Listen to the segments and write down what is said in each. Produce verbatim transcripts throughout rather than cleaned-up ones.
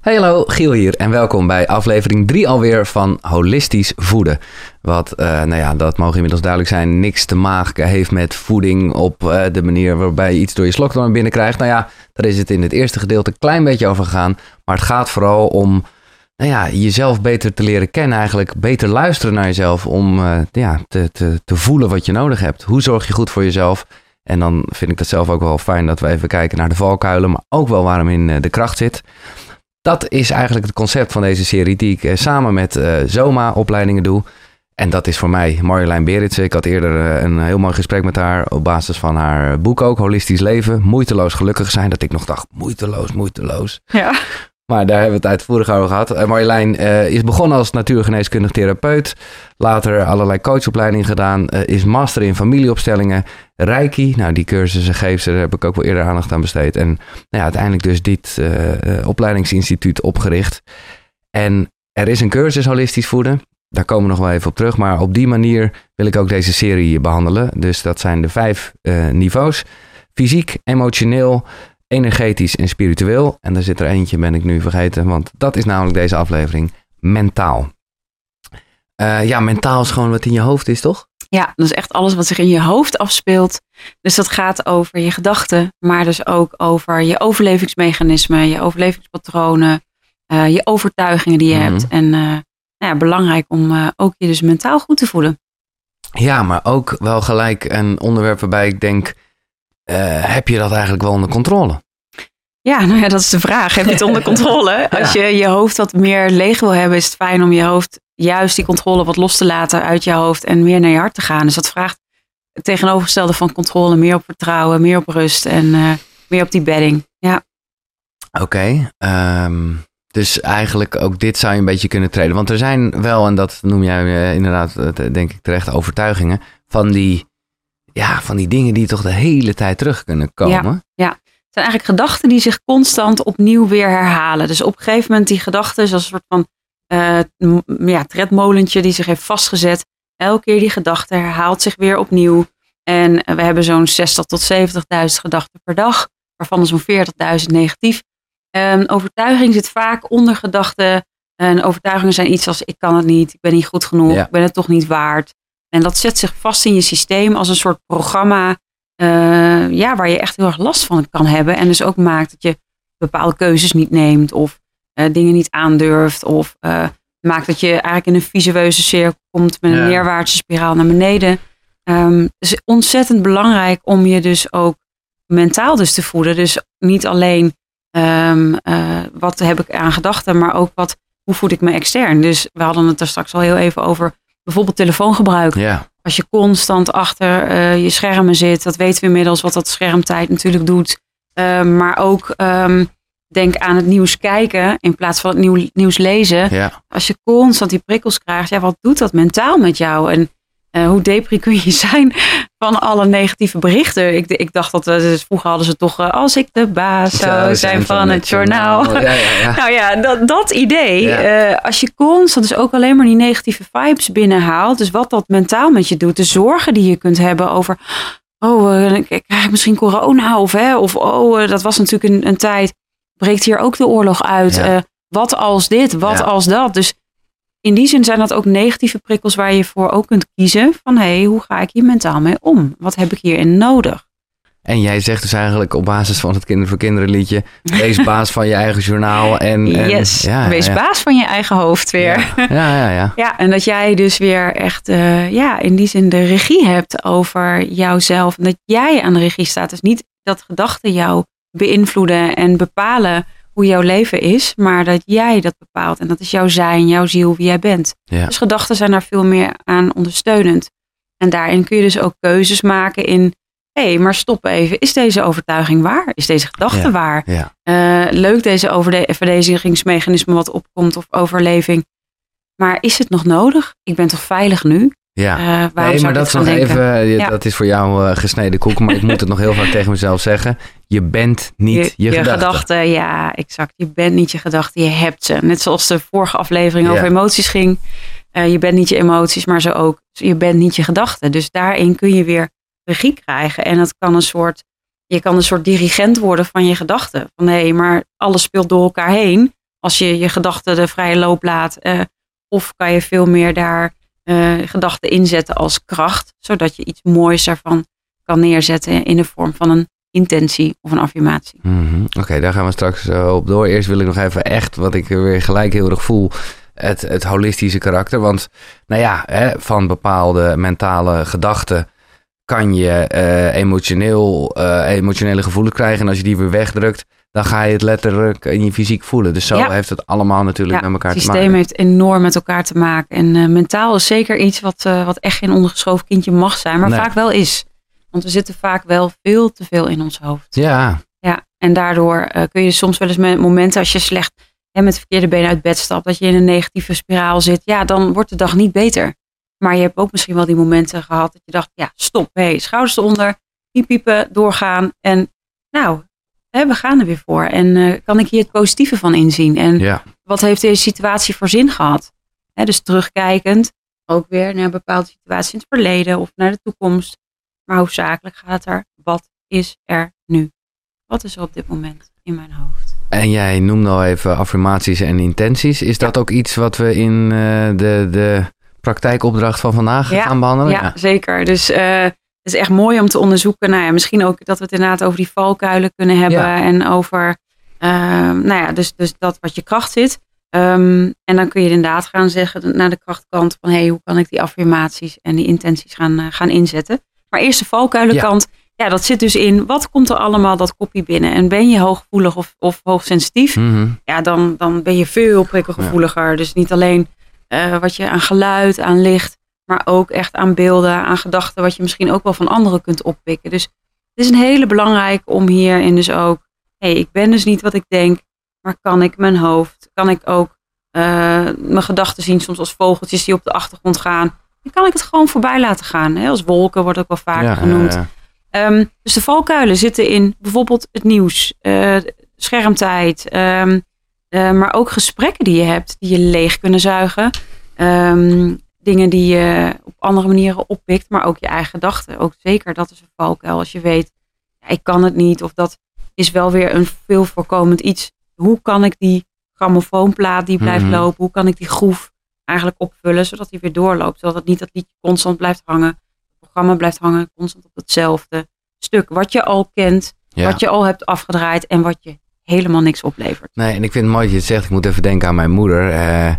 Hey, hallo, Giel hier en welkom bij aflevering drie alweer van Holistisch Voeden. Wat, uh, nou ja, dat mogen inmiddels duidelijk zijn, niks te maken heeft met voeding op uh, de manier waarbij je iets door je slokdarm binnenkrijgt. Nou ja, daar is het in het eerste gedeelte een klein beetje over gegaan, maar het gaat vooral om nou ja, jezelf beter te leren kennen eigenlijk, beter luisteren naar jezelf om uh, ja, te, te, te voelen wat je nodig hebt. Hoe zorg je goed voor jezelf? En dan vind ik dat zelf ook wel fijn dat we even kijken naar de valkuilen, maar ook wel waarom in de kracht zit. Dat is eigenlijk het concept van deze serie die ik samen met uh, Zoma opleidingen doe. En dat is voor mij Marjolein Beritsen. Ik had eerder uh, een heel mooi gesprek met haar op basis van haar boek ook, Holistisch Leven. Moeiteloos gelukkig zijn, dat ik nog dacht, moeiteloos, moeiteloos. Ja. Maar daar hebben we het uitvoerig over gehad. Uh, Marjolein uh, is begonnen als natuurgeneeskundig therapeut. Later allerlei coachopleidingen gedaan. Uh, is master in familieopstellingen. Reiki, nou die cursussen geeft ze, daar heb ik ook wel eerder aandacht aan besteed. En nou ja, uiteindelijk dus dit uh, opleidingsinstituut opgericht. En er is een cursus Holistisch Voeden. Daar komen we nog wel even op terug. Maar op die manier wil ik ook deze serie behandelen. Dus dat zijn de vijf uh, niveaus. Fysiek, emotioneel, energetisch en spiritueel. En daar zit er eentje, ben ik nu vergeten, want dat is namelijk deze aflevering. Mentaal. Uh, ja, mentaal is gewoon wat in je hoofd is, toch? Ja, dat is echt alles wat zich in je hoofd afspeelt. Dus dat gaat over je gedachten, maar dus ook over je overlevingsmechanismen, je overlevingspatronen, uh, je overtuigingen die je mm. hebt. En uh, nou ja, belangrijk om uh, ook je dus mentaal goed te voelen. Ja, maar ook wel gelijk een onderwerp waarbij ik denk, Uh, heb je dat eigenlijk wel onder controle? Ja, nou ja, dat is de vraag. Heb je het onder controle? Als je je hoofd wat meer leeg wil hebben, is het fijn om je hoofd juist die controle wat los te laten uit je hoofd en meer naar je hart te gaan. Dus dat vraagt het tegenovergestelde van controle, meer op vertrouwen, meer op rust en uh, meer op die bedding. Ja. Oké, okay, um, dus eigenlijk ook dit zou je een beetje kunnen treden. Want er zijn wel, en dat noem jij uh, inderdaad, denk ik terecht, overtuigingen van die Ja, van die dingen die toch de hele tijd terug kunnen komen. Ja, ja, het zijn eigenlijk gedachten die zich constant opnieuw weer herhalen. Dus op een gegeven moment die gedachten, zoals een soort van uh, m- ja, tredmolentje die zich heeft vastgezet. Elke keer die gedachte herhaalt zich weer opnieuw. En we hebben zo'n zestigduizend tot zeventigduizend gedachten per dag, waarvan er zo'n veertigduizend negatief. Um, overtuiging zit vaak onder gedachten. En overtuigingen zijn iets als ik kan het niet, ik ben niet goed genoeg, ja. Ik ben het toch niet waard. En dat zet zich vast in je systeem als een soort programma uh, ja, waar je echt heel erg last van kan hebben. En dus ook maakt dat je bepaalde keuzes niet neemt of uh, dingen niet aandurft. Of uh, maakt dat je eigenlijk in een visueuze cirkel komt met een ja. neerwaartse spiraal naar beneden. Um, het is ontzettend belangrijk om je dus ook mentaal dus te voeden. Dus niet alleen um, uh, wat heb ik aan gedachten, maar ook wat, hoe voed ik me extern. Dus we hadden het daar straks al heel even over. Bijvoorbeeld telefoongebruik. Yeah. Als je constant achter uh, je schermen zit. Dat weten we inmiddels wat dat schermtijd natuurlijk doet. Uh, maar ook um, denk aan het nieuws kijken in plaats van het nieuw, nieuws lezen. Yeah. Als je constant die prikkels krijgt. Ja, wat doet dat mentaal met jou? En uh, hoe depri kun je zijn van alle negatieve berichten? Ik, ik dacht dat we, vroeger hadden ze toch uh, als ik de baas zou ja, zijn van het journaal. journaal. Ja, ja, ja. Nou ja, dat, dat idee. Ja. Uh, als je constant dus ook alleen maar die negatieve vibes binnenhaalt. Dus wat dat mentaal met je doet. De zorgen die je kunt hebben over, oh, uh, ik krijg misschien corona. Of, hè, of oh, uh, dat was natuurlijk een, een tijd. Breekt hier ook de oorlog uit. Ja. Uh, wat als dit? Wat ja. als dat? Dus in die zin zijn dat ook negatieve prikkels waar je voor ook kunt kiezen. Van hé, hey, hoe ga ik hier mentaal mee om? Wat heb ik hierin nodig? En jij zegt dus eigenlijk op basis van het Kinder voor Kinderen liedje. Wees baas van je eigen journaal. En, en yes, ja, wees ja. baas van je eigen hoofd weer. Ja, ja, ja. Ja, ja en dat jij dus weer echt uh, ja, in die zin de regie hebt over jouzelf. En dat jij aan de regie staat. Dus niet dat gedachten jou beïnvloeden en bepalen hoe jouw leven is, maar dat jij dat bepaalt. En dat is jouw zijn, jouw ziel, wie jij bent. Ja. Dus gedachten zijn daar veel meer aan ondersteunend. En daarin kun je dus ook keuzes maken in, hé, hey, maar stop even. Is deze overtuiging waar? Is deze gedachte ja. waar? Ja. Uh, leuk deze overde- verdedigingsmechanisme wat opkomt of overleving. Maar is het nog nodig? Ik ben toch veilig nu? Ja, uh, nee, maar dat is nog denken? even, ja, ja. dat is voor jou uh, gesneden koek, maar ik moet het nog heel vaak tegen mezelf zeggen. Je bent niet je, je, je gedachten. gedachten. Ja, exact. Je bent niet je gedachten, je hebt ze. Net zoals de vorige aflevering ja. over emoties ging. Uh, je bent niet je emoties, maar zo ook. Je bent niet je gedachten. Dus daarin kun je weer regie krijgen. En dat kan een soort, je kan een soort dirigent worden van je gedachten. Van hé, hey, maar alles speelt door elkaar heen. als je je gedachten de vrije loop laat. Uh, of kan je veel meer daar uh, gedachten inzetten als kracht. Zodat je iets moois daarvan kan neerzetten in de vorm van een intentie of een affirmatie. Mm-hmm. Oké, okay, daar gaan we straks uh, op door. Eerst wil ik nog even echt, wat ik weer gelijk heel erg voel, het, het holistische karakter. Want nou ja, hè, van bepaalde mentale gedachten kan je uh, emotioneel, uh, emotionele gevoelens krijgen. En als je die weer wegdrukt, dan ga je het letterlijk in je fysiek voelen. Dus zo ja. heeft het allemaal natuurlijk ja, met elkaar te maken. Het systeem heeft enorm met elkaar te maken. En uh, mentaal is zeker iets wat, uh, wat echt geen ondergeschoven kindje mag zijn, maar nee. vaak wel is. Want we zitten vaak wel veel te veel in ons hoofd. Ja. ja en daardoor uh, kun je soms wel eens met momenten, als je slecht hè, met verkeerde benen uit bed stapt, dat je in een negatieve spiraal zit, ja, dan wordt de dag niet beter. Maar je hebt ook misschien wel die momenten gehad dat je dacht, ja, stop, hey, schouders eronder, niet piepen, doorgaan. En nou, hè, we gaan er weer voor. En uh, kan ik hier het positieve van inzien? En ja. wat heeft deze situatie voor zin gehad? Hè, dus terugkijkend, ook weer naar een bepaalde situatie in het verleden of naar de toekomst. Maar hoofdzakelijk gaat er, wat is er nu? Wat is er op dit moment in mijn hoofd? En jij noemde al even affirmaties en intenties. Is ja. dat ook iets wat we in uh, de, de praktijkopdracht van vandaag ja. gaan behandelen? Ja, ja. zeker. Dus uh, het is echt mooi om te onderzoeken. Nou ja, misschien ook dat we het inderdaad over die valkuilen kunnen hebben. Ja. En over uh, nou ja, dus, dus dat wat je kracht zit. Um, en dan kun je inderdaad gaan zeggen naar de krachtkant van hey, hoe kan ik die affirmaties en die intenties gaan, uh, gaan inzetten? Maar eerst de valkuilenkant, ja. ja, dat zit dus in, wat komt er allemaal dat kopje binnen? En ben je hooggevoelig of, of hoogsensitief? Mm-hmm. Ja, dan, dan ben je veel prikkelgevoeliger. Ja. Dus niet alleen uh, wat je aan geluid, aan licht, maar ook echt aan beelden, aan gedachten, wat je misschien ook wel van anderen kunt oppikken. Dus het is een hele belangrijke om hierin dus ook, hé, hey, ik ben dus niet wat ik denk, maar kan ik mijn hoofd, kan ik ook uh, mijn gedachten zien, soms als vogeltjes die op de achtergrond gaan. Dan kan ik het gewoon voorbij laten gaan. Hè? Als wolken wordt ook wel vaak ja, genoemd. Ja, ja. Um, dus de valkuilen zitten in bijvoorbeeld het nieuws, uh, schermtijd, um, uh, maar ook gesprekken die je hebt, die je leeg kunnen zuigen. Um, dingen die je op andere manieren oppikt, maar ook je eigen gedachten. Ook zeker, dat is een valkuil. Als je weet, ja, ik kan het niet, of dat is wel weer een veel voorkomend iets. Hoe kan ik die grammofoonplaat die blijft mm-hmm. lopen, hoe kan ik die groef eigenlijk opvullen, zodat hij weer doorloopt. Zodat het niet dat liedje constant blijft hangen. Het programma blijft hangen, constant op hetzelfde stuk. Wat je al kent, ja. wat je al hebt afgedraaid en wat je helemaal niks oplevert. Nee, en ik vind het mooi dat je het zegt. Ik moet even denken aan mijn moeder. Uh,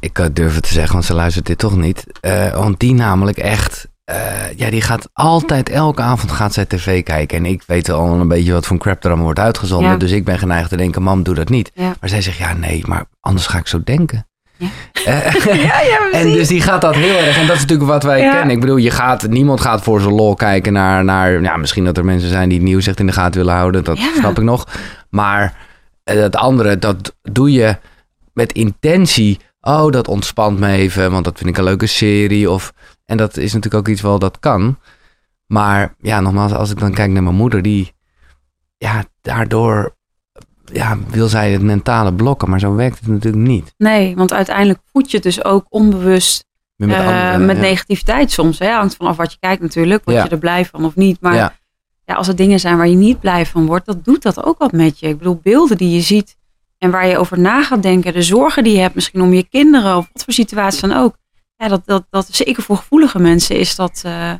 ik durf het te zeggen, want ze luistert dit toch niet. Uh, want die namelijk echt... Uh, ja, die gaat altijd, elke avond gaat zij tv kijken. En ik weet al een beetje wat voor crap er allemaal wordt uitgezonden. Ja. Dus ik ben geneigd te denken, mam, doe dat niet. Ja. Maar zij zegt, ja, nee, maar anders ga ik zo denken. Ja. Uh, ja, ja, en dus die gaat dat heel erg. En dat is natuurlijk wat wij ja. kennen. Ik bedoel, je gaat, niemand gaat voor zijn lol kijken naar... naar ja, misschien dat er mensen zijn die het nieuws echt in de gaten willen houden. Dat ja. snap ik nog. Maar uh, dat andere, dat doe je met intentie. Oh, dat ontspant me even, want dat vind ik een leuke serie. Of, en dat is natuurlijk ook iets wel dat kan. Maar ja, nogmaals, als ik dan kijk naar mijn moeder... die ja, daardoor... ja, wil zij het mentale blokken, maar zo werkt het natuurlijk niet. Nee, want uiteindelijk voed je het dus ook onbewust met, met, anderen, uh, met ja. negativiteit soms. Hè? Hangt vanaf wat je kijkt natuurlijk, word ja. je er blij van of niet. Maar ja. Ja, als er dingen zijn waar je niet blij van wordt, dat doet dat ook wat met je. Ik bedoel, beelden die je ziet en waar je over na gaat denken, de zorgen die je hebt misschien om je kinderen of wat voor situatie dan ook. Ja, dat, dat, dat, zeker voor gevoelige mensen is dat... Uh,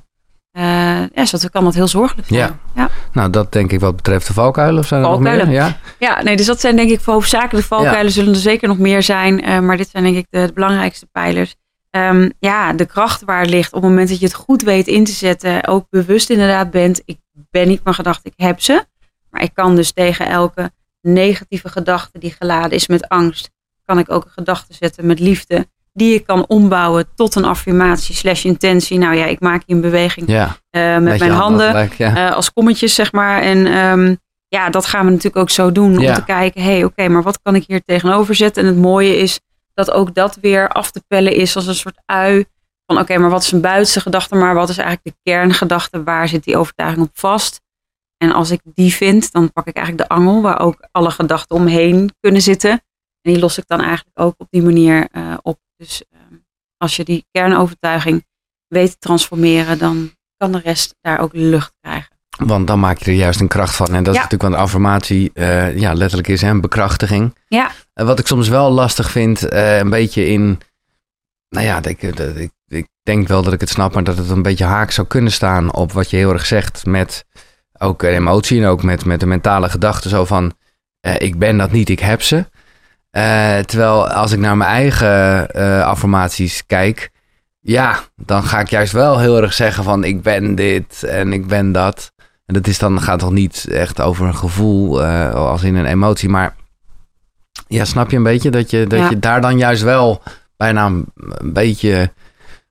Uh, ja, dat kan dat heel zorgelijk zijn. Ja. Ja. Nou, dat denk ik wat betreft de valkuilen. Of zijn er nog meer? Ja? ja, nee, dus dat zijn denk ik voor hoofdzakelijk de valkuilen. Ja. Zullen er zeker nog meer zijn. Uh, maar dit zijn denk ik de, de belangrijkste pijlers. Um, ja, de kracht waar het ligt op het moment dat je het goed weet in te zetten. Ook bewust inderdaad bent. Ik ben niet mijn gedachten, ik heb ze. Maar ik kan dus tegen elke negatieve gedachte die geladen is met angst. Kan ik ook een gedachte zetten met liefde. Die je kan ombouwen tot een affirmatie slash intentie. Nou ja, ik maak hier een beweging ja, uh, met mijn handen. Gelijk, ja. uh, als kommetjes, zeg maar. En um, ja, dat gaan we natuurlijk ook zo doen. Ja. Om te kijken, hé, hey, oké, okay, maar wat kan ik hier tegenover zetten? En het mooie is dat ook dat weer af te pellen is als een soort ui. Van oké, okay, maar wat is een buitenste gedachte? Maar wat is eigenlijk de kerngedachte? Waar zit die overtuiging op vast? En als ik die vind, dan pak ik eigenlijk de angel. Waar ook alle gedachten omheen kunnen zitten. En die los ik dan eigenlijk ook op die manier uh, op. Dus um, als je die kernovertuiging weet te transformeren, dan kan de rest daar ook lucht krijgen. Want dan maak je er juist een kracht van. En dat ja. is natuurlijk wat affirmatie uh, ja, letterlijk is, hè, een bekrachtiging. Ja. Uh, wat ik soms wel lastig vind, uh, een beetje in... Nou ja, ik, ik, ik denk wel dat ik het snap, maar dat het een beetje haak zou kunnen staan op wat je heel erg zegt. Met ook emotie en ook met, met de mentale gedachte zo van, uh, ik ben dat niet, ik heb ze. Uh, terwijl als ik naar mijn eigen uh, affirmaties kijk... Ja, dan ga ik juist wel heel erg zeggen van ik ben dit en ik ben dat. En dat is dan, gaat toch niet echt over een gevoel uh, als in een emotie. Maar ja, snap je een beetje dat, je, dat ja. je daar dan juist wel bijna een beetje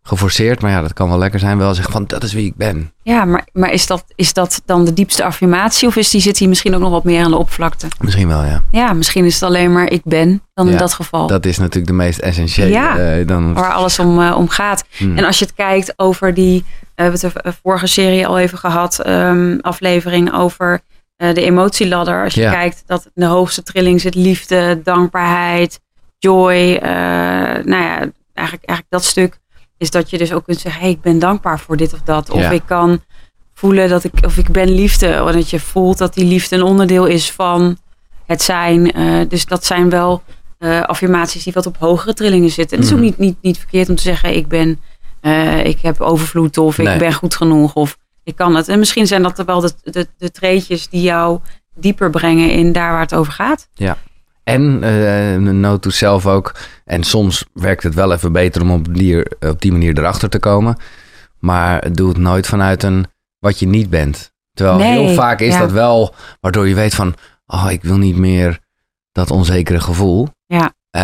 geforceerd. Maar ja, dat kan wel lekker zijn. Wel zeggen van dat is wie ik ben. Ja, maar, maar is, dat, is dat dan de diepste affirmatie? Of is die, zit die misschien ook nog wat meer aan de oppervlakte? Misschien wel, ja. Ja, misschien is het alleen maar ik ben dan ja, in dat geval. Dat is natuurlijk de meest essentiële. Ja, uh, dan... waar alles om, uh, om gaat. Hmm. En als je het kijkt over die, uh, we hebben het de vorige serie al even gehad, um, aflevering over uh, de emotieladder. Als je ja. kijkt dat in de hoogste trilling zit liefde, dankbaarheid, joy. Uh, nou ja, eigenlijk, eigenlijk dat stuk. Is dat je dus ook kunt zeggen, hey, ik ben dankbaar voor dit of dat. Of ja. ik kan voelen dat ik, of ik ben liefde. Of dat je voelt dat die liefde een onderdeel is van het zijn. Uh, dus dat zijn wel uh, affirmaties die wat op hogere trillingen zitten. En het is ook niet, niet, niet verkeerd om te zeggen, ik ben, uh, ik heb overvloed of nee. ik ben goed genoeg. Of ik kan het. En misschien zijn dat wel de, de, de treetjes die jou dieper brengen in daar waar het over gaat. Ja. En uh, note to self ook. En soms werkt het wel even beter om op die, op die manier erachter te komen. Maar doe het nooit vanuit een wat je niet bent. Terwijl nee, heel vaak is ja. dat wel waardoor je weet van... Oh, ik wil niet meer dat onzekere gevoel. Ja. Uh,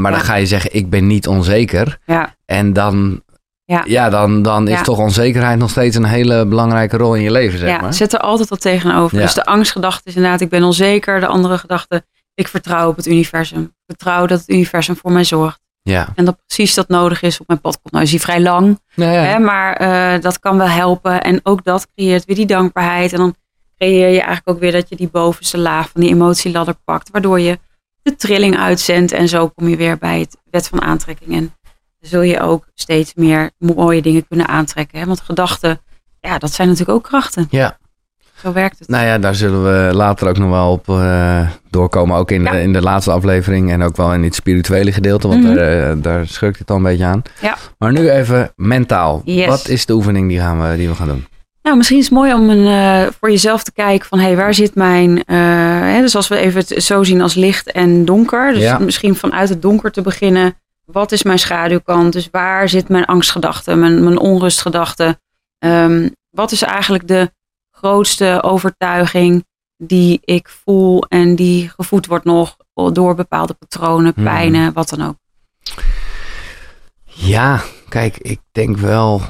maar ja. dan ga je zeggen, ik ben niet onzeker. Ja. En dan... Ja, ja dan, dan is ja. toch onzekerheid nog steeds een hele belangrijke rol in je leven, zeg ja, maar. Zet er altijd wat tegenover. Ja. Dus de angstgedachte is inderdaad, ik ben onzeker. De andere gedachte... Ik vertrouw op het universum. Ik vertrouw dat het universum voor mij zorgt. Ja. En dat precies dat nodig is op mijn pad komt. Nou is die vrij lang. Ja, ja. Hè, maar uh, dat kan wel helpen. En ook dat creëert weer die dankbaarheid. En dan creëer je eigenlijk ook weer dat je die bovenste laag van die emotieladder pakt. Waardoor je de trilling uitzendt. En zo kom je weer bij het wet van aantrekking. En dan zul je ook steeds meer mooie dingen kunnen aantrekken. Hè? Want gedachten, ja, dat zijn natuurlijk ook krachten. Ja. Zo werkt het. Nou ja, daar zullen we later ook nog wel op uh, doorkomen. Ook in, ja. de, in de laatste aflevering. En ook wel in het spirituele gedeelte. Want mm-hmm. daar, uh, daar schurkt het al een beetje aan. Ja. Maar nu even mentaal. Yes. Wat is de oefening die, gaan we, die we gaan doen? Nou, misschien is het mooi om een, uh, voor jezelf te kijken. Van, hé, hey, waar zit mijn... Uh, hè, dus als we even het zo zien als licht en donker. Dus ja. misschien vanuit het donker te beginnen. Wat is mijn schaduwkant? Dus waar zit mijn angstgedachte? Mijn, mijn onrustgedachte? Um, wat is eigenlijk de... grootste overtuiging die ik voel en die gevoed wordt nog door bepaalde patronen, pijnen, hmm. wat dan ook. Ja, kijk, ik denk wel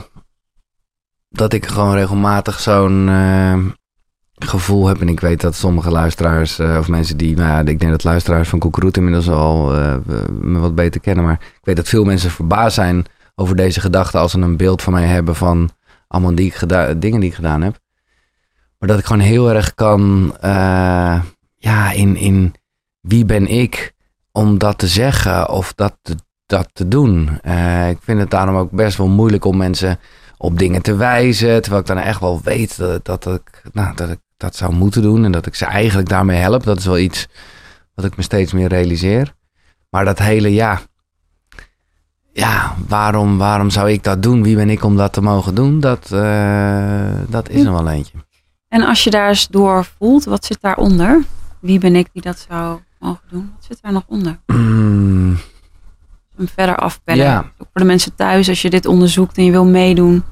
dat ik gewoon regelmatig zo'n uh, gevoel heb. En ik weet dat sommige luisteraars uh, of mensen die, nou ja, ik denk dat luisteraars van Koekeroet inmiddels al uh, me wat beter kennen. Maar ik weet dat veel mensen verbaasd zijn over deze gedachten als ze een beeld van mij hebben van allemaal die ik geda- dingen die ik gedaan heb. Maar dat ik gewoon heel erg kan, uh, ja, in, in wie ben ik om dat te zeggen of dat te, dat te doen. Uh, ik vind het daarom ook best wel moeilijk om mensen op dingen te wijzen. Terwijl ik dan echt wel weet dat, dat, ik, nou, dat ik dat zou moeten doen en dat ik ze eigenlijk daarmee help. Dat is wel iets wat ik me steeds meer realiseer. Maar dat hele, ja, ja waarom, waarom zou ik dat doen? Wie ben ik om dat te mogen doen? Dat, uh, dat is er wel eentje. En als je daar eens door voelt, wat zit daaronder? Wie ben ik die dat zou mogen doen? Wat zit daar nog onder? Mm. Een verder afbellen. Ja. Ook voor de mensen thuis, als je dit onderzoekt en je wil meedoen.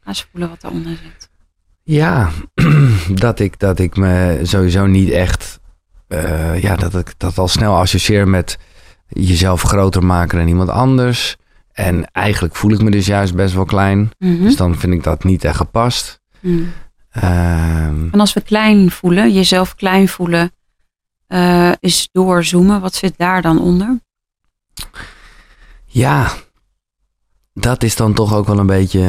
Ga eens voelen wat daaronder zit. Ja, dat ik, dat ik me sowieso niet echt... Uh, ja, dat ik dat al snel associeer met jezelf groter maken dan iemand anders. En eigenlijk voel ik me dus juist best wel klein. Mm-hmm. Dus dan vind ik dat niet echt gepast. Mm. Um, en als we klein voelen, jezelf klein voelen, uh, is doorzoomen. Wat zit daar dan onder? Ja, dat is dan toch ook wel een beetje,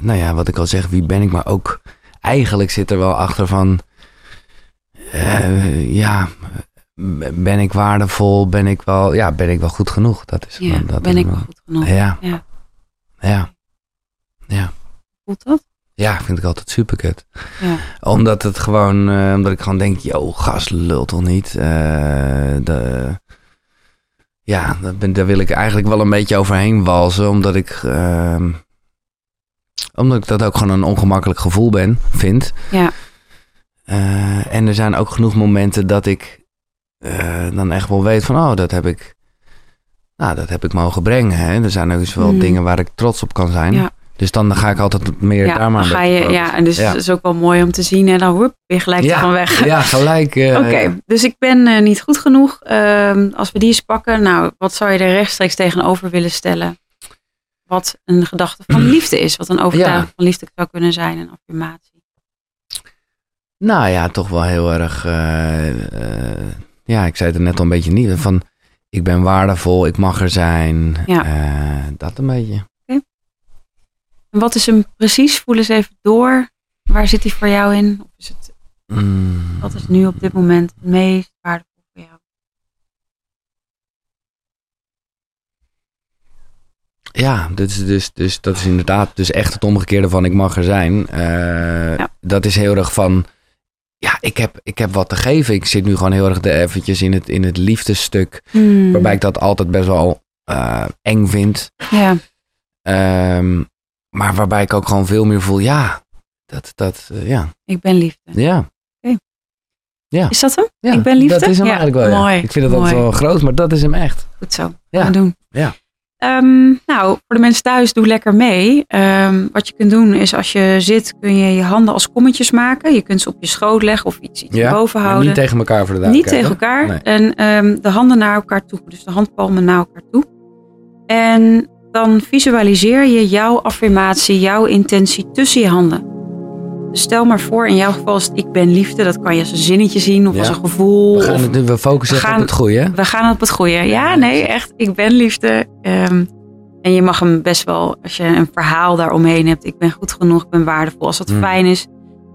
nou ja, wat ik al zeg, wie ben ik? Maar ook, eigenlijk zit er wel achter van, uh, ja, ben ik waardevol? Ben ik wel, ja, ben ik wel goed genoeg? Dat is ja, dan, dat ben is ik wel goed genoeg? Ja, ja, ja. ja. Voelt dat? Ja, vind ik altijd super kut. Ja. Omdat het gewoon, uh, omdat ik gewoon denk, yo, gast lult toch niet. Uh, de, ja, dat ben, daar wil ik eigenlijk wel een beetje overheen walsen. Omdat ik, uh, omdat ik dat ook gewoon een ongemakkelijk gevoel ben, vind. Ja. Uh, en er zijn ook genoeg momenten dat ik uh, dan echt wel weet van, oh, dat heb ik, nou, dat heb ik mogen brengen. Hè? Er zijn ook eens wel mm. dingen waar ik trots op kan zijn. Ja. Dus dan ga ik altijd meer ja, daar maar ga je, ja, en dus ja. Het is ook wel mooi om te zien. En dan hoep, weer gelijk ja, ervan weg. Ja, gelijk. Uh, Oké, okay, ja. Dus ik ben uh, niet goed genoeg. Uh, als we die eens pakken, nou, wat zou je er rechtstreeks tegenover willen stellen? Wat een gedachte van liefde is. Wat een overtuiging ja. van liefde zou kunnen zijn. Een affirmatie. Nou ja, toch wel heel erg... Uh, uh, ja, ik zei het er net al een beetje niet. Van, ik ben waardevol, ik mag er zijn. Ja. Uh, dat een beetje. En wat is hem precies? Voel eens even door. Waar zit hij voor jou in? Of is het, mm. Wat is nu op dit moment het meest waardevol voor jou? Ja, dus, dus, dus, dat is inderdaad dus echt het omgekeerde van ik mag er zijn. Uh, ja. Dat is heel erg van, ja, ik heb, ik heb wat te geven. Ik zit nu gewoon heel erg de, eventjes in het, in het liefdesstuk. Mm. Waarbij ik dat altijd best wel uh, eng vind. Ja. Um, Maar waarbij ik ook gewoon veel meer voel, ja, dat, dat, uh, ja. Ik ben liefde. Ja. Okay. Ja. Is dat hem? Ja, ik ben liefde? Dat is hem ja, eigenlijk wel, ja. Mooi, ik vind het altijd wel groot, maar dat is hem echt. Goed zo, ja. Gaan we doen. Ja. Um, nou, voor de mensen thuis, doe lekker mee. Um, wat je kunt doen is, als je zit, kun je je handen als kommetjes maken. Je kunt ze op je schoot leggen of iets, iets ja, boven houden. Niet tegen elkaar voor de duidelijkheid. Niet tegen elkaar. Nee. En um, de handen naar elkaar toe, dus de handpalmen naar elkaar toe. En... dan visualiseer je jouw affirmatie, jouw intentie tussen je handen. Dus stel maar voor, in jouw geval is het ik ben liefde. Dat kan je als een zinnetje zien of ja. als een gevoel. We, gaan het, we focussen we gaan, op het goede. We gaan op het goede. Ja, nee, echt. Ik ben liefde. Um, en je mag hem best wel, als je een verhaal daaromheen hebt. Ik ben goed genoeg, ik ben waardevol. Als dat mm. fijn is.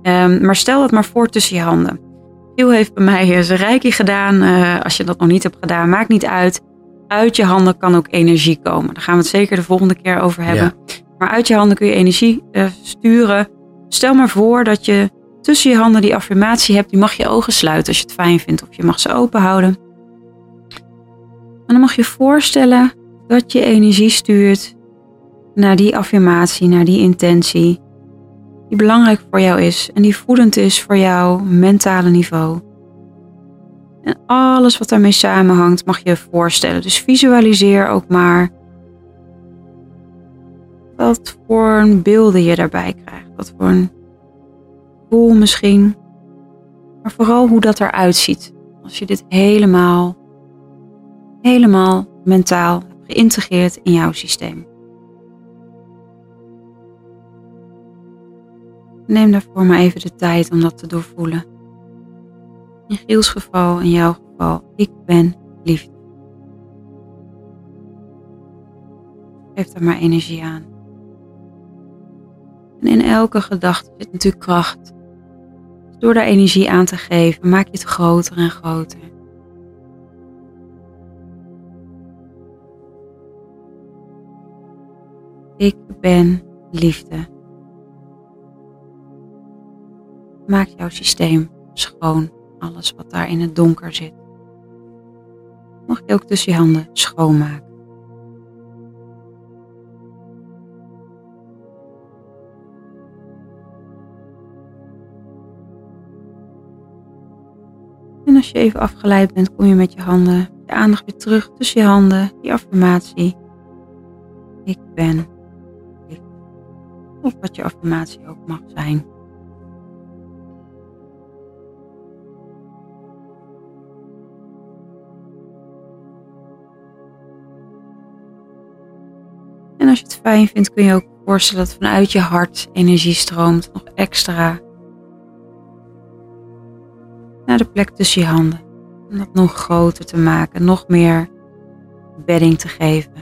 Um, maar stel dat maar voor tussen je handen. Giel heeft bij mij zijn reiki gedaan. Uh, als je dat nog niet hebt gedaan, maakt niet uit. Uit je handen kan ook energie komen. Daar gaan we het zeker de volgende keer over hebben. Ja. Maar uit je handen kun je energie uh, sturen. Stel maar voor dat je tussen je handen die affirmatie hebt. Die mag je ogen sluiten als je het fijn vindt. Of je mag ze open houden. En dan mag je voorstellen dat je energie stuurt naar die affirmatie, naar die intentie. Die belangrijk voor jou is. En die voedend is voor jouw mentale niveau. En alles wat daarmee samenhangt mag je voorstellen. Dus visualiseer ook maar wat voor beelden je daarbij krijgt. Wat voor een gevoel misschien. Maar vooral hoe dat eruit ziet. Als je dit helemaal, helemaal mentaal hebt geïntegreerd in jouw systeem. Neem daarvoor maar even de tijd om dat te doorvoelen. In Giels geval, in jouw geval, ik ben liefde. Geef daar maar energie aan. En in elke gedachte zit natuurlijk kracht. Dus door daar energie aan te geven, maak je het groter en groter. Ik ben liefde. Maak jouw systeem schoon. Alles wat daar in het donker zit. Mag je ook tussen je handen schoonmaken. En als je even afgeleid bent, kom je met je handen, de aandacht weer terug tussen je handen, die affirmatie. Ik ben liefde. Of wat je affirmatie ook mag zijn. Als je het fijn vindt, kun je ook voorstellen dat vanuit je hart energie stroomt, nog extra naar de plek tussen je handen. Om dat nog groter te maken, nog meer bedding te geven.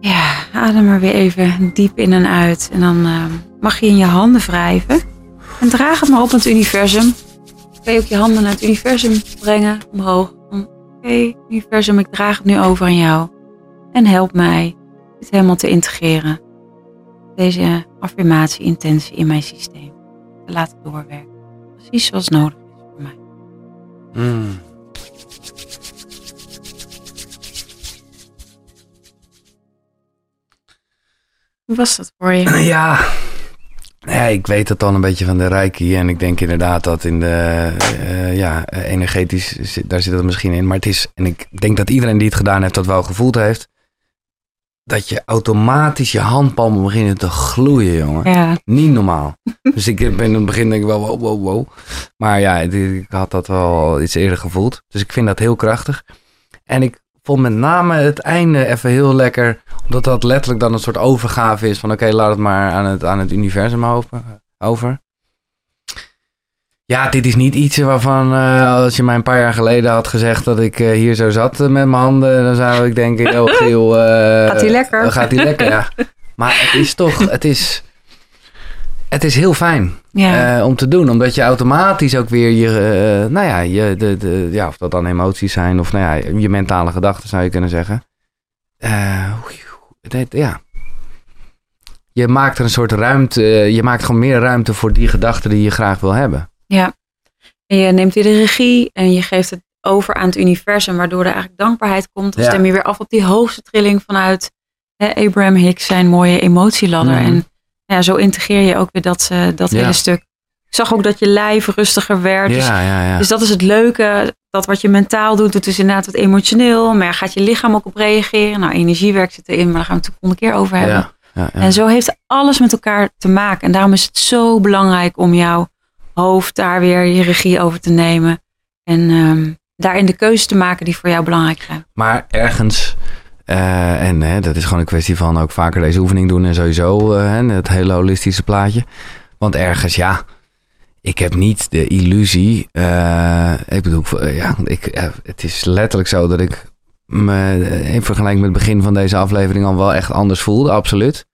Ja, adem maar weer even diep in en uit. En dan uh, mag je in je handen wrijven. En draag het maar op het universum. kan je ook je handen naar het universum brengen, omhoog. Oké, okay, universum, ik draag het nu over aan jou. En help mij dit helemaal te integreren. Deze affirmatie-intentie in mijn systeem. Te laten doorwerken. Precies zoals nodig is voor mij. Mm. Hoe was dat voor je? Ja. Ja, ik weet dat dan een beetje van de reiki. En ik denk inderdaad dat in de... Uh, ja, energetisch, daar zit het misschien in. Maar het is... En ik denk dat iedereen die het gedaan heeft, dat wel gevoeld heeft. Dat je automatisch je handpalmen beginnen te gloeien, jongen. Ja. Niet normaal. Dus ik ben in het begin denk ik wel wow, wow, wow. Maar ja, ik had dat wel iets eerder gevoeld. Dus ik vind dat heel krachtig. En ik vond met name het einde even heel lekker. Omdat dat letterlijk dan een soort overgave is. Van oké, okay, laat het maar aan het, aan het universum over. Ja, dit is niet iets waarvan uh, als je mij een paar jaar geleden had gezegd dat ik uh, hier zo zat uh, met mijn handen. Dan zou ik denken, oh Giel. Uh, gaat hij lekker. Uh, gaat hij lekker, ja. Maar het is toch, het is, het is heel fijn ja. uh, om te doen. Omdat je automatisch ook weer je, uh, nou ja, je, de, de, ja, of dat dan emoties zijn. Of nou ja, je mentale gedachten zou je kunnen zeggen. Uh, ja. Je maakt er een soort ruimte, je maakt gewoon meer ruimte voor die gedachten die je graag wil hebben. Ja, en je neemt weer de regie en je geeft het over aan het universum, waardoor er eigenlijk dankbaarheid komt. Dan ja. stem je weer af op die hoogste trilling vanuit hè, Abraham Hicks, zijn mooie emotieladder. Mm. En ja, zo integreer je ook weer dat, uh, dat ja. hele stuk. Ik zag ook dat je lijf rustiger werd. Ja, dus, ja, ja. dus dat is het leuke. Dat wat je mentaal doet, doet dus inderdaad wat emotioneel. Maar gaat je lichaam ook op reageren? Nou, energiewerk zit erin, maar daar gaan we het de volgende keer over hebben. Ja, ja, ja. En zo heeft alles met elkaar te maken. En daarom is het zo belangrijk om jou hoofd daar weer je regie over te nemen. En um, daarin de keuze te maken die voor jou belangrijk zijn. Maar ergens, uh, en hè, dat is gewoon een kwestie van ook vaker deze oefening doen en sowieso uh, het hele holistische plaatje. Want ergens, ja, ik heb niet de illusie. Uh, ik bedoel, ja, ik, uh, het is letterlijk zo dat ik me in vergelijking met het begin van deze aflevering al wel echt anders voelde, absoluut.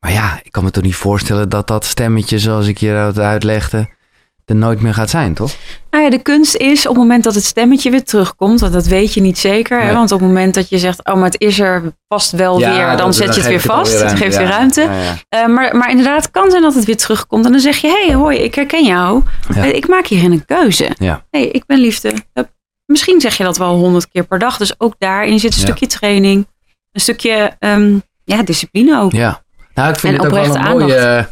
Maar ja, ik kan me toch niet voorstellen dat dat stemmetje zoals ik je dat uitlegde er nooit meer gaat zijn, toch? Nou ja, de kunst is op het moment dat het stemmetje weer terugkomt, want dat weet je niet zeker. Nee. Hè? Want op het moment dat je zegt, oh, maar het is er vast wel ja, weer, dan, dan zet dan je het weer het vast. Het geeft weer ruimte. Ja. Ja, ja. Uh, maar, maar inderdaad, kan zijn dat het weer terugkomt. En dan zeg je, hé, hey, hoi, ik herken jou. Ja. Uh, ik maak hierin een keuze. Ja. Hey, ik ben liefde. Uh, misschien zeg je dat wel honderd keer per dag. Dus ook daarin zit een ja. stukje training. Een stukje um, ja, discipline ook. Ja. Nou, ik vind het ook wel een mooie,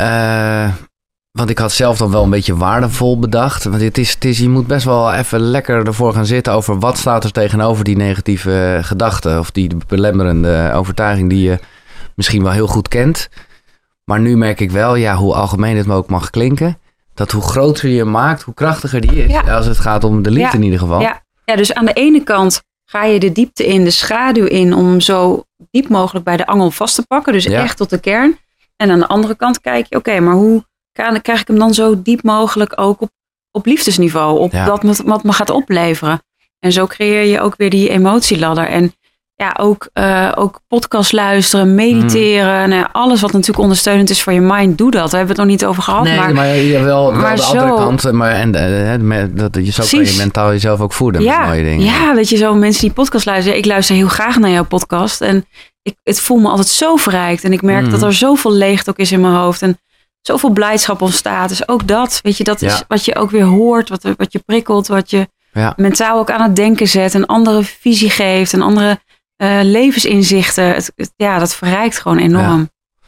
uh, want ik had zelf dan wel een beetje waardevol bedacht. Want het is, het is, je moet best wel even lekker ervoor gaan zitten over wat staat er tegenover die negatieve gedachten. Of die belemmerende overtuiging die je misschien wel heel goed kent. Maar nu merk ik wel, ja, hoe algemeen het me ook mag klinken. Dat hoe groter je maakt, hoe krachtiger die is. Ja. Als het gaat om de liefde ja. in ieder geval. Ja. ja, dus aan de ene kant ga je de diepte in, de schaduw in om zo diep mogelijk bij de angel vast te pakken. Dus ja. echt tot de kern. En aan de andere kant kijk je, oké, okay, maar hoe kan, krijg ik hem dan zo diep mogelijk ook op, op liefdesniveau? Op ja. dat wat me gaat opleveren. En zo creëer je ook weer die emotieladder. En ja, ook, uh, ook podcast luisteren, mediteren. Mm. En alles wat natuurlijk ondersteunend is voor je mind, doe dat. We hebben het nog niet over gehad. Nee, maar, maar ja, wel, wel maar de zo, andere kant. Maar en, en, dat, je zo kan je mentaal jezelf ook voeden ja, met mooie dingen. Ja, weet je, zo mensen die podcast luisteren. Ik luister heel graag naar jouw podcast. En ik, het voelt me altijd zo verrijkt. En ik merk mm. dat er zoveel leegte ook is in mijn hoofd. En zoveel blijdschap ontstaat. Dus ook dat, weet je, dat ja. is wat je ook weer hoort. Wat, wat je prikkelt, wat je ja. mentaal ook aan het denken zet. Een andere visie geeft, een andere... Uh, levensinzichten, het, het, ja, dat verrijkt gewoon enorm. Ja.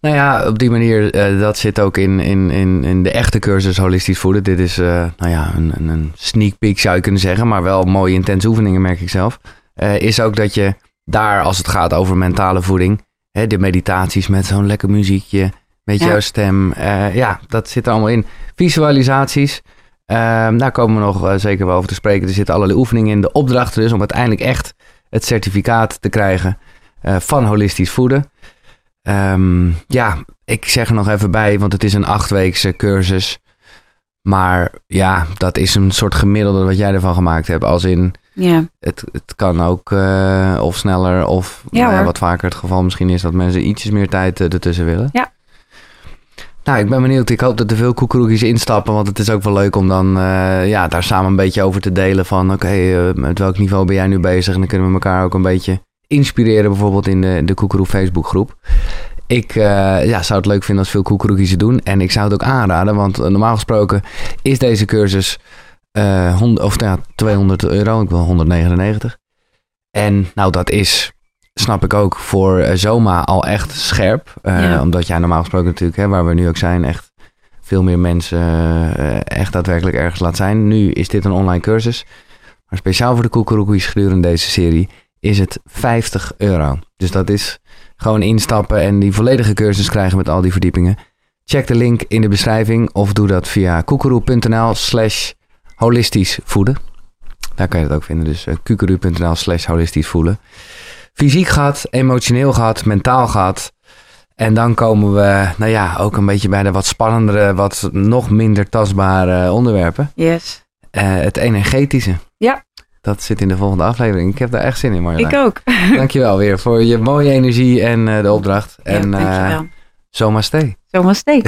Nou ja, op die manier, uh, dat zit ook in, in, in, in de echte cursus Holistisch Voeden. Dit is uh, nou ja, een, een sneak peek zou je kunnen zeggen, maar wel mooie intense oefeningen merk ik zelf. Uh, is ook dat je daar, als het gaat over mentale voeding, hè, de meditaties met zo'n lekker muziekje, met ja. jouw stem. Uh, ja, dat zit er allemaal in. Visualisaties. Uh, daar komen we nog uh, zeker wel over te spreken. Er zitten allerlei oefeningen in. De opdrachten dus om uiteindelijk echt het certificaat te krijgen uh, van Holistisch Voeden. Um, ja, ik zeg er nog even bij, want het is een achtweekse cursus. Maar ja, dat is een soort gemiddelde wat jij ervan gemaakt hebt. Als in, yeah. het, het kan ook uh, of sneller of ja, nou ja, wat vaker het geval misschien is dat mensen ietsjes meer tijd uh, ertussen willen. Ja. Nou, ik ben benieuwd. Ik hoop dat er veel koekeroekies instappen, want het is ook wel leuk om dan uh, ja, daar samen een beetje over te delen van oké, okay, uh, met welk niveau ben jij nu bezig? En dan kunnen we elkaar ook een beetje inspireren, bijvoorbeeld in de, de Koekeroe Facebookgroep. Ik uh, ja, zou het leuk vinden als veel koekeroekies het doen en ik zou het ook aanraden, want normaal gesproken is deze cursus uh, honderd, of, ja, tweehonderd euro, ik wil honderdnegenennegentig. En nou, dat is... snap ik ook voor Zoma al echt scherp. Uh, ja. Omdat jij normaal gesproken natuurlijk, hè, waar we nu ook zijn, echt veel meer mensen uh, echt daadwerkelijk ergens laat zijn. Nu is dit een online cursus. Maar speciaal voor de koekeroekies gedurende deze serie is het vijftig euro. Dus dat is gewoon instappen en die volledige cursus krijgen met al die verdiepingen. Check de link in de beschrijving of doe dat via koekeroe.nl slash holistisch voeden. Daar kan je dat ook vinden. Dus uh, koekeroe.nl slash holistisch voeden. Fysiek gehad, emotioneel gehad, mentaal gehad. En dan komen we, nou ja, ook een beetje bij de wat spannendere, wat nog minder tastbare onderwerpen. Yes. Uh, het energetische. Ja. Dat zit in de volgende aflevering. Ik heb daar echt zin in, Marjolein. Ik ook. Dankjewel weer voor je mooie energie en uh, de opdracht. En, ja, dankjewel. Uh, Zomaar stay. Zomaar stay.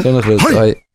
Zonnegroet. Hoi. Hoi.